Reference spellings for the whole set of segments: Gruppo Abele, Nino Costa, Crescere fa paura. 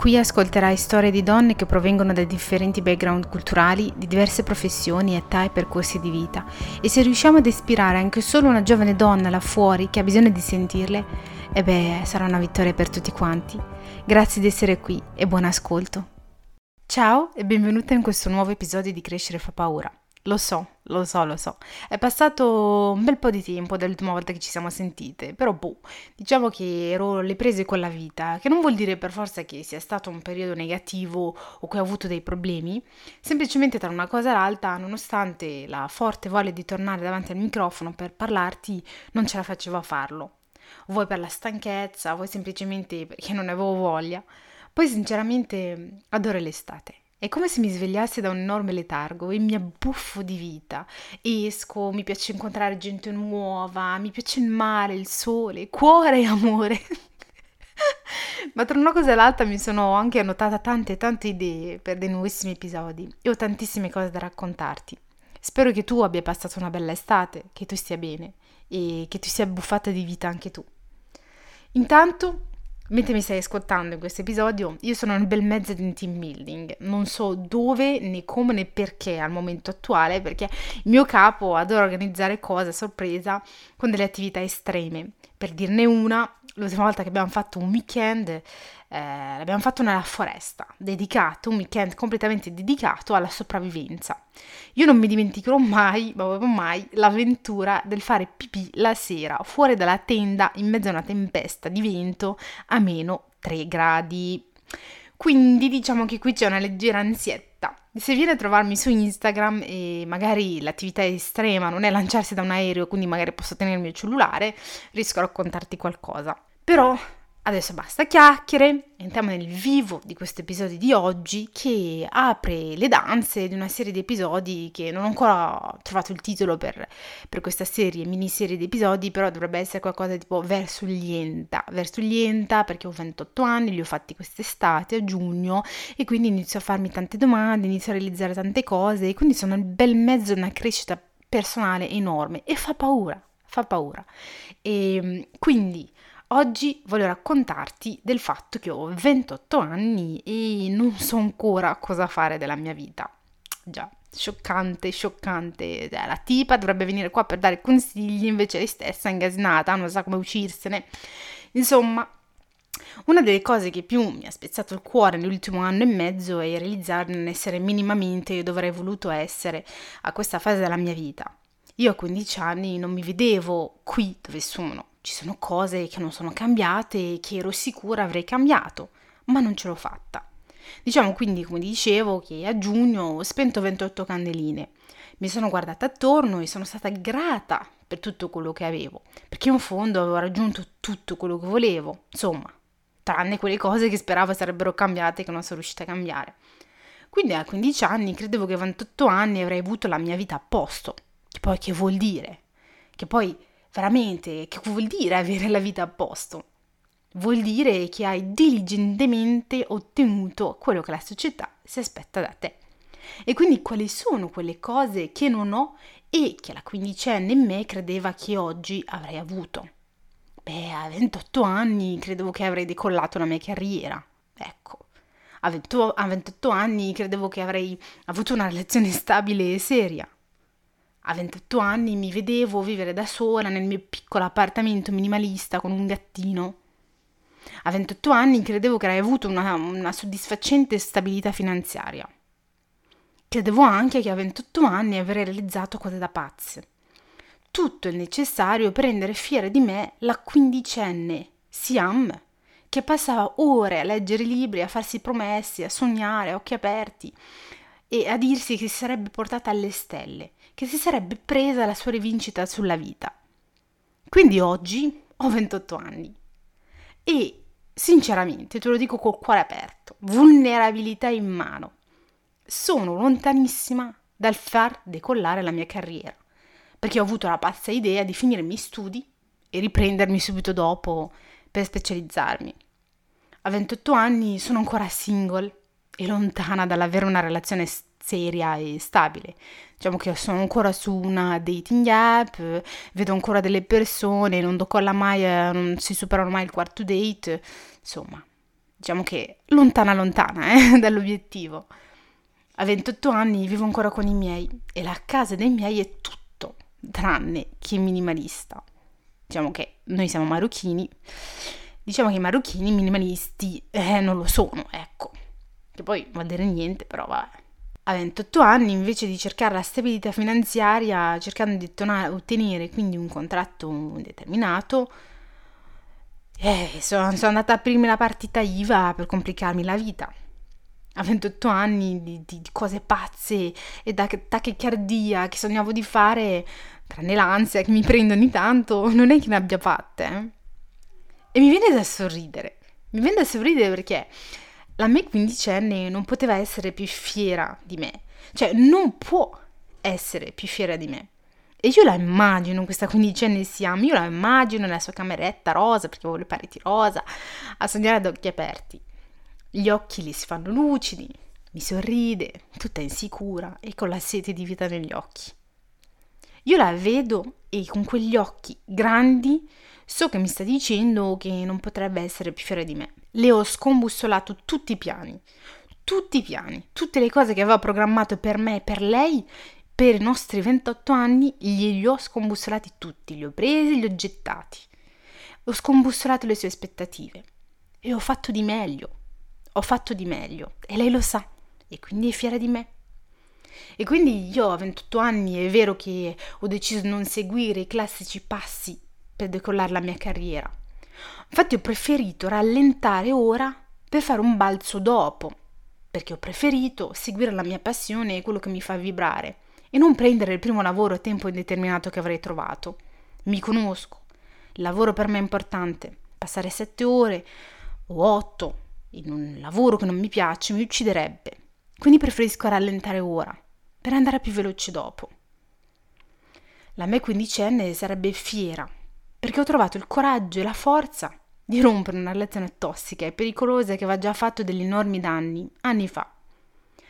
Qui ascolterai storie di donne che provengono da differenti background culturali, di diverse professioni, età e percorsi di vita, e se riusciamo ad ispirare anche solo una giovane donna là fuori che ha bisogno di sentirle, sarà una vittoria per tutti quanti. Grazie di essere qui e buon ascolto. Ciao e benvenuta in questo nuovo episodio di Crescere fa paura. Lo so, è passato un bel po' di tempo dall'ultima volta che ci siamo sentite, però diciamo che ero le prese con la vita, che non vuol dire per forza che sia stato un periodo negativo o che ho avuto dei problemi, semplicemente tra una cosa e l'altra, nonostante la forte voglia di tornare davanti al microfono per parlarti, non ce la facevo a farlo, vuoi per la stanchezza, vuoi semplicemente perché non avevo voglia, poi sinceramente adoro l'estate. È come se mi svegliassi da un enorme letargo e mi abbuffo di vita. Esco, mi piace incontrare gente nuova, mi piace il mare, il sole, cuore e amore. Ma tra una cosa e l'altra mi sono anche annotata tante idee per dei nuovissimi episodi e ho tantissime cose da raccontarti. Spero che tu abbia passato una bella estate, che tu stia bene e che tu sia abbuffata di vita anche tu. Intanto, mentre mi stai ascoltando in questo episodio, io sono nel bel mezzo di un team building, non so dove, né come, né perché al momento attuale, perché il mio capo adora organizzare cose a sorpresa con delle attività estreme. Per dirne una, l'ultima volta che abbiamo fatto un weekend, l'abbiamo fatto nella foresta, un weekend completamente dedicato alla sopravvivenza. Io non mi dimenticherò mai, ma proprio mai, l'avventura del fare pipì la sera, fuori dalla tenda, in mezzo a una tempesta di vento a meno 3 gradi. Quindi diciamo che qui c'è una leggera ansietta. Se vieni a trovarmi su Instagram e magari l'attività estrema non è lanciarsi da un aereo, quindi magari posso tenere il mio cellulare, riesco a raccontarti qualcosa. Però adesso basta chiacchiere, entriamo nel vivo di questo episodio di oggi che apre le danze di una serie di episodi che non ho ancora trovato il titolo per questa serie, miniserie di episodi, però dovrebbe essere qualcosa tipo verso gli enta, perché ho 28 anni, li ho fatti quest'estate a giugno e quindi inizio a farmi tante domande, inizio a realizzare tante cose e quindi sono nel bel mezzo di una crescita personale enorme e fa paura. E quindi oggi voglio raccontarti del fatto che ho 28 anni e non so ancora cosa fare della mia vita. Già, scioccante. La tipa dovrebbe venire qua per dare consigli, invece lei stessa è ingasinata, non sa come uscirsene. Insomma, una delle cose che più mi ha spezzato il cuore nell'ultimo anno e mezzo è realizzare non essere minimamente io dovrei voluto essere a questa fase della mia vita. Io a 15 anni non mi vedevo qui dove sono. Ci sono cose che non sono cambiate e che ero sicura avrei cambiato, ma non ce l'ho fatta. Diciamo quindi, come dicevo, che a giugno ho spento 28 candeline. Mi sono guardata attorno e sono stata grata per tutto quello che avevo, perché in fondo avevo raggiunto tutto quello che volevo, insomma, tranne quelle cose che speravo sarebbero cambiate e che non sono riuscita a cambiare. Quindi a 15 anni credevo che a 28 anni avrei avuto la mia vita a posto, che poi che vuol dire? Che poi veramente, che vuol dire avere la vita a posto? Vuol dire che hai diligentemente ottenuto quello che la società si aspetta da te. E quindi quali sono quelle cose che non ho e che la quindicenne in me credeva che oggi avrei avuto? A 28 anni credevo che avrei decollato la mia carriera, ecco. A 28 anni credevo che avrei avuto una relazione stabile e seria. A 28 anni mi vedevo vivere da sola nel mio piccolo appartamento minimalista con un gattino. A 28 anni credevo che avrei avuto una soddisfacente stabilità finanziaria. Credevo anche che a 28 anni avrei realizzato cose da pazze. Tutto il necessario per rendere fiera di me la quindicenne Siham, che passava ore a leggere libri, a farsi promesse, a sognare, a occhi aperti, e a dirsi che si sarebbe portata alle stelle, che si sarebbe presa la sua rivincita sulla vita. Quindi oggi ho 28 anni e sinceramente te lo dico col cuore aperto, vulnerabilità in mano, sono lontanissima dal far decollare la mia carriera, perché ho avuto la pazza idea di finire i miei studi e riprendermi subito dopo per specializzarmi. A 28 anni sono ancora single e lontana dall'avere una relazione seria e stabile. Diciamo che sono ancora su una dating app, vedo ancora delle persone, non decolla mai, non si superano mai il quarto date, insomma, diciamo che lontana dall'obiettivo. A 28 anni vivo ancora con i miei e la casa dei miei è tutto tranne che minimalista. Diciamo che noi siamo marocchini, diciamo che i marocchini minimalisti non lo sono, ecco, che poi vuol dire niente, però vabbè. A 28 anni, invece di cercare la stabilità finanziaria, cercando di ottenere quindi un contratto determinato, sono andata a aprirmi la partita IVA per complicarmi la vita. A 28 anni di cose pazze e da tachicardia che sognavo di fare, tranne l'ansia che mi prendo ogni tanto, non è che ne abbia fatte. E mi viene da sorridere perché la me quindicenne non poteva essere più fiera di me, cioè non può essere più fiera di me. E io la immagino, questa quindicenne Siham, io la immagino nella sua cameretta rosa, perché avevo le pareti rosa, a sognare ad occhi aperti. Gli occhi li si fanno lucidi, mi sorride, tutta insicura e con la sete di vita negli occhi. Io la vedo e con quegli occhi grandi so che mi sta dicendo che non potrebbe essere più fiera di me. Le ho scombussolato tutti i piani, tutte le cose che aveva programmato per me e per lei, per i nostri 28 anni, glieli ho scombussolati tutti, li ho presi, li ho gettati. Ho scombussolato le sue aspettative e ho fatto di meglio e lei lo sa e quindi è fiera di me. E quindi io a 28 anni è vero che ho deciso di non seguire i classici passi per decollare la mia carriera. Infatti ho preferito rallentare ora per fare un balzo dopo, perché ho preferito seguire la mia passione e quello che mi fa vibrare e non prendere il primo lavoro a tempo indeterminato che avrei trovato. Mi conosco, il lavoro per me è importante, passare 7 ore o 8 in un lavoro che non mi piace mi ucciderebbe, quindi preferisco rallentare ora per andare più veloce dopo. La me quindicenne sarebbe fiera perché ho trovato il coraggio e la forza di rompere una relazione tossica e pericolosa che aveva già fatto degli enormi danni anni fa.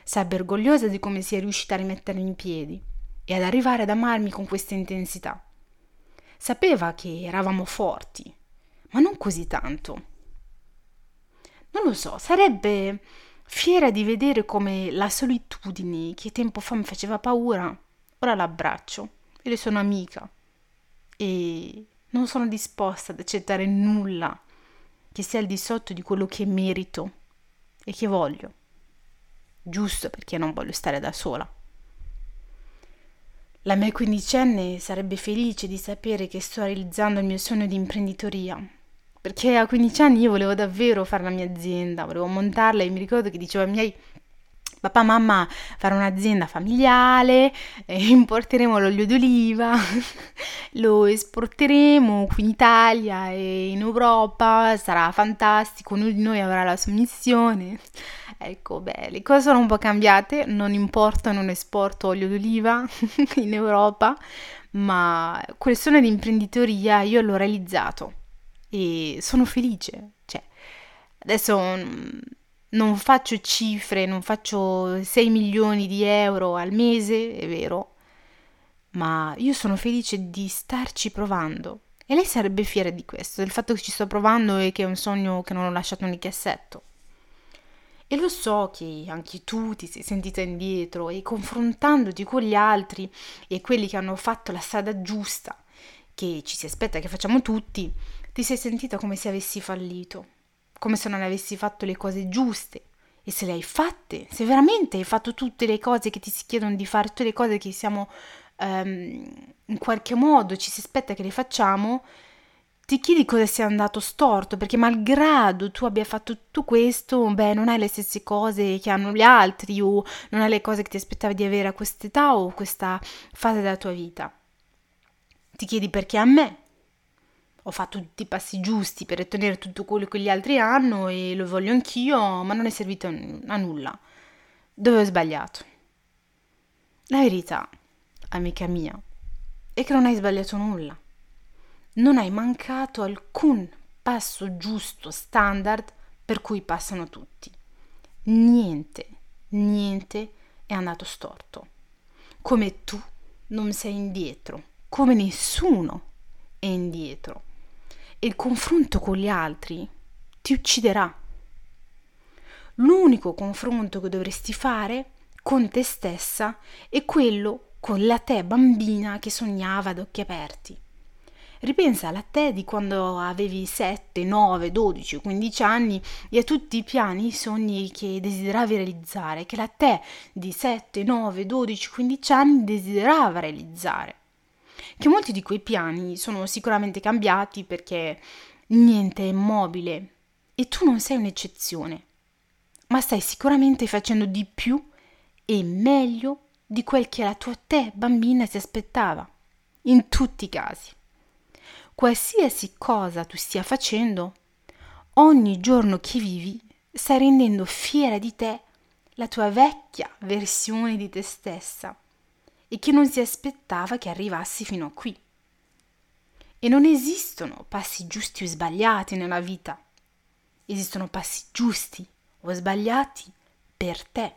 Sarebbe orgogliosa di come sia riuscita a rimettermi in piedi e ad arrivare ad amarmi con questa intensità. Sapeva che eravamo forti, ma non così tanto. Non lo so, sarebbe fiera di vedere come la solitudine che tempo fa mi faceva paura, ora l'abbraccio e le sono amica. E non sono disposta ad accettare nulla che sia al di sotto di quello che merito e che voglio, giusto perché non voglio stare da sola. La mia quindicenne sarebbe felice di sapere che sto realizzando il mio sogno di imprenditoria, perché a 15 anni io volevo davvero fare la mia azienda, volevo montarla e mi ricordo che dicevo ai miei papà, mamma, fare un'azienda familiare, importeremo l'olio d'oliva, lo esporteremo qui in Italia e in Europa, sarà fantastico, ognuno di noi avrà la sua missione. Ecco, beh, le cose sono un po' cambiate, non importo, non esporto olio d'oliva in Europa, ma quel sogno di imprenditoria io l'ho realizzato e sono felice, cioè, adesso non faccio cifre, non faccio 6 milioni di euro al mese, è vero, ma io sono felice di starci provando. E lei sarebbe fiera di questo, del fatto che ci sto provando e che è un sogno che non ho lasciato nel cassetto. E lo so che anche tu ti sei sentita indietro e confrontandoti con gli altri e quelli che hanno fatto la strada giusta, che ci si aspetta che facciamo tutti, ti sei sentita come se avessi fallito, come se non avessi fatto le cose giuste. E se le hai fatte, se veramente hai fatto tutte le cose che ti si chiedono di fare, tutte le cose che siamo in qualche modo ci si aspetta che le facciamo, ti chiedi cosa sia andato storto, perché malgrado tu abbia fatto tutto questo, beh, non hai le stesse cose che hanno gli altri o non hai le cose che ti aspettavi di avere a quest'età o questa fase della tua vita. Ti chiedi perché a me? Ho fatto tutti i passi giusti per ottenere tutto quello che gli altri hanno e lo voglio anch'io, ma non è servito a nulla. Dove ho sbagliato? La verità, amica mia, è che non hai sbagliato nulla. Non hai mancato alcun passo giusto, standard, per cui passano tutti. Niente è andato storto. Come tu non sei indietro, come nessuno è indietro. E il confronto con gli altri ti ucciderà. L'unico confronto che dovresti fare con te stessa è quello con la te bambina che sognava ad occhi aperti. Ripensa alla te di quando avevi 7, 9, 12, 15 anni e a tutti i piani, i sogni che desideravi realizzare, che la te di 7, 9, 12, 15 anni desiderava realizzare. Che molti di quei piani sono sicuramente cambiati perché niente è immobile e tu non sei un'eccezione, ma stai sicuramente facendo di più e meglio di quel che la tua te bambina si aspettava, in tutti i casi. Qualsiasi cosa tu stia facendo, ogni giorno che vivi stai rendendo fiera di te la tua vecchia versione di te stessa e che non si aspettava che arrivassi fino a qui. E non esistono passi giusti o sbagliati nella vita, esistono passi giusti o sbagliati per te.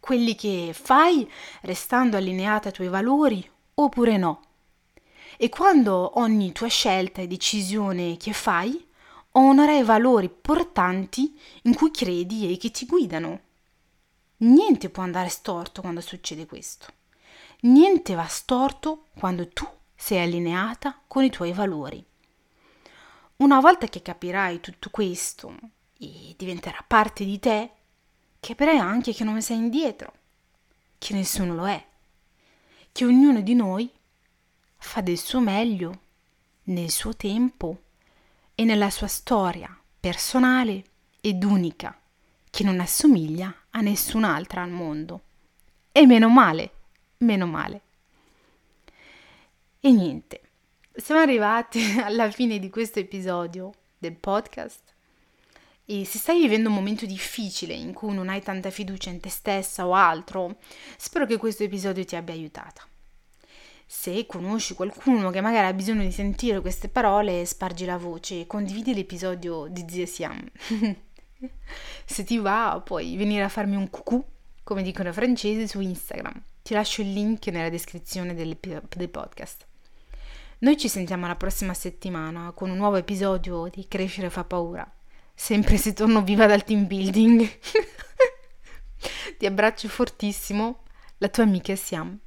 Quelli che fai restando allineata ai tuoi valori oppure no. E quando ogni tua scelta e decisione che fai onora i valori portanti in cui credi e che ti guidano. Niente può andare storto quando succede questo. Niente va storto quando tu sei allineata con i tuoi valori. Una volta che capirai tutto questo e diventerà parte di te, capirai anche che non sei indietro, che nessuno lo è, che ognuno di noi fa del suo meglio, nel suo tempo e nella sua storia personale ed unica, che non assomiglia a nessun'altra al mondo. E meno male. E niente, siamo arrivati alla fine di questo episodio del podcast. E se stai vivendo un momento difficile in cui non hai tanta fiducia in te stessa o altro, spero che questo episodio ti abbia aiutata. Se conosci qualcuno che magari ha bisogno di sentire queste parole, spargi la voce e condividi l'episodio di Zia Siham. Se ti va, puoi venire a farmi un cucù, come dicono i francesi, su Instagram. Ti lascio il link nella descrizione del podcast. Noi ci sentiamo la prossima settimana con un nuovo episodio di Crescere fa paura. Sempre se torno viva dal team building. Ti abbraccio fortissimo, la tua amica Siham.